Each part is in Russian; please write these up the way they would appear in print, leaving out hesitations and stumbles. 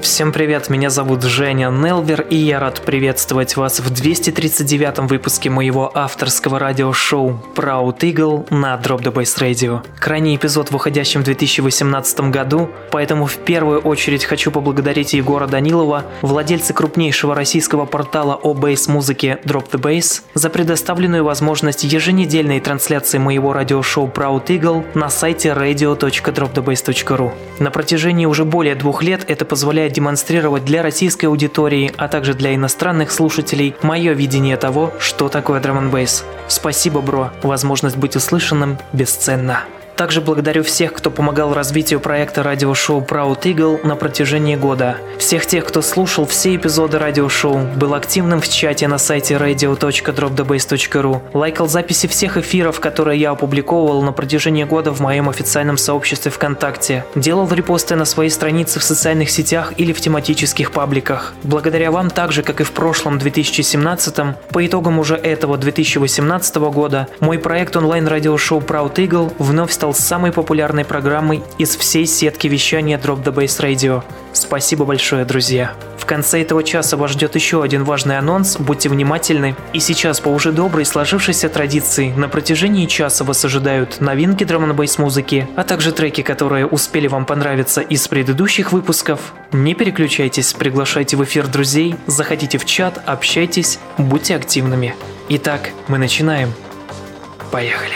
Всем привет, меня зовут Женя Нелвер, и я рад приветствовать вас в 239-м выпуске моего авторского радиошоу Proud Eagle на Drop The Bass Radio. Крайний эпизод в уходящем 2018 году, поэтому в первую очередь хочу поблагодарить Егора Данилова, владельца крупнейшего российского портала о бейс-музыке Drop The Bass, за предоставленную возможность еженедельной трансляции моего радиошоу Proud Eagle на сайте radio.dropthebass.ru. На протяжении уже более 2 лет это позволяет демонстрировать для российской аудитории, а также для иностранных слушателей, мое видение того, что такое Drum'n'Bass. Спасибо, бро, возможность быть услышанным бесценна. Также благодарю всех, кто помогал развитию проекта радиошоу Proud Eagle на протяжении года. Всех тех, кто слушал все эпизоды радиошоу, был активным в чате на сайте radio.dropthebass.ru, лайкал записи всех эфиров, которые я опубликовывал на протяжении года в моем официальном сообществе ВКонтакте, делал репосты на своей странице в социальных сетях или в тематических пабликах. Благодаря вам, так же, как и в прошлом 2017-м, по итогам уже этого 2018 года, мой проект онлайн-радиошоу Proud Eagle вновь стал самой популярной программой из всей сетки вещания Drop The Bass Radio. Спасибо большое, друзья. В конце этого часа вас ждет еще один важный анонс, будьте внимательны. И сейчас, по уже доброй сложившейся традиции, на протяжении часа вас ожидают новинки Drum'n'Bass музыки, а также треки, которые успели вам понравиться из предыдущих выпусков. Не переключайтесь, приглашайте в эфир друзей, заходите в чат, общайтесь, будьте активными. Итак, мы начинаем. Поехали.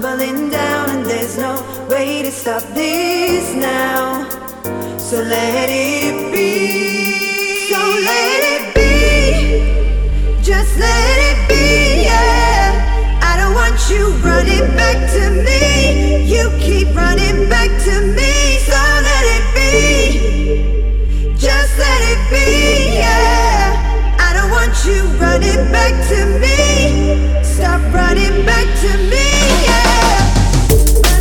tumbling down, and there's no way to stop this now. So let it be. So let it be. Just let it be, yeah. I don't want you running back to me. You keep running back to me. So let it be. Just let it be, yeah. I don't want you running back to me. Stop running back to me, yeah. Yeah.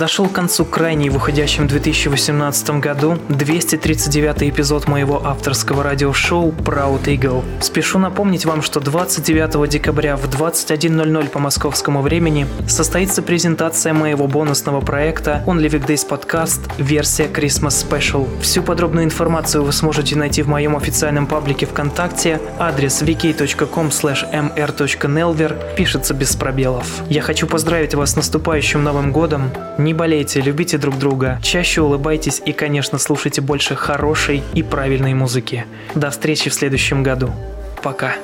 Подошел к концу крайний в уходящем 2018 году 239-й эпизод моего авторского радиошоу Proud Eagle. Спешу напомнить вам, что 29 декабря в 21:00 по московскому времени состоится презентация моего бонусного проекта Only Week Days Podcast версия Christmas Special. Всю подробную информацию вы сможете найти в моем официальном паблике ВКонтакте, адрес vk.com/mr.nelver, пишется без пробелов. Я хочу поздравить вас с наступающим Новым годом. Не болейте, любите друг друга, чаще улыбайтесь и, конечно, слушайте больше хорошей и правильной музыки. До встречи в следующем году. Пока.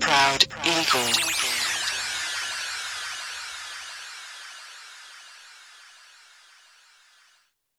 Proud Eagle.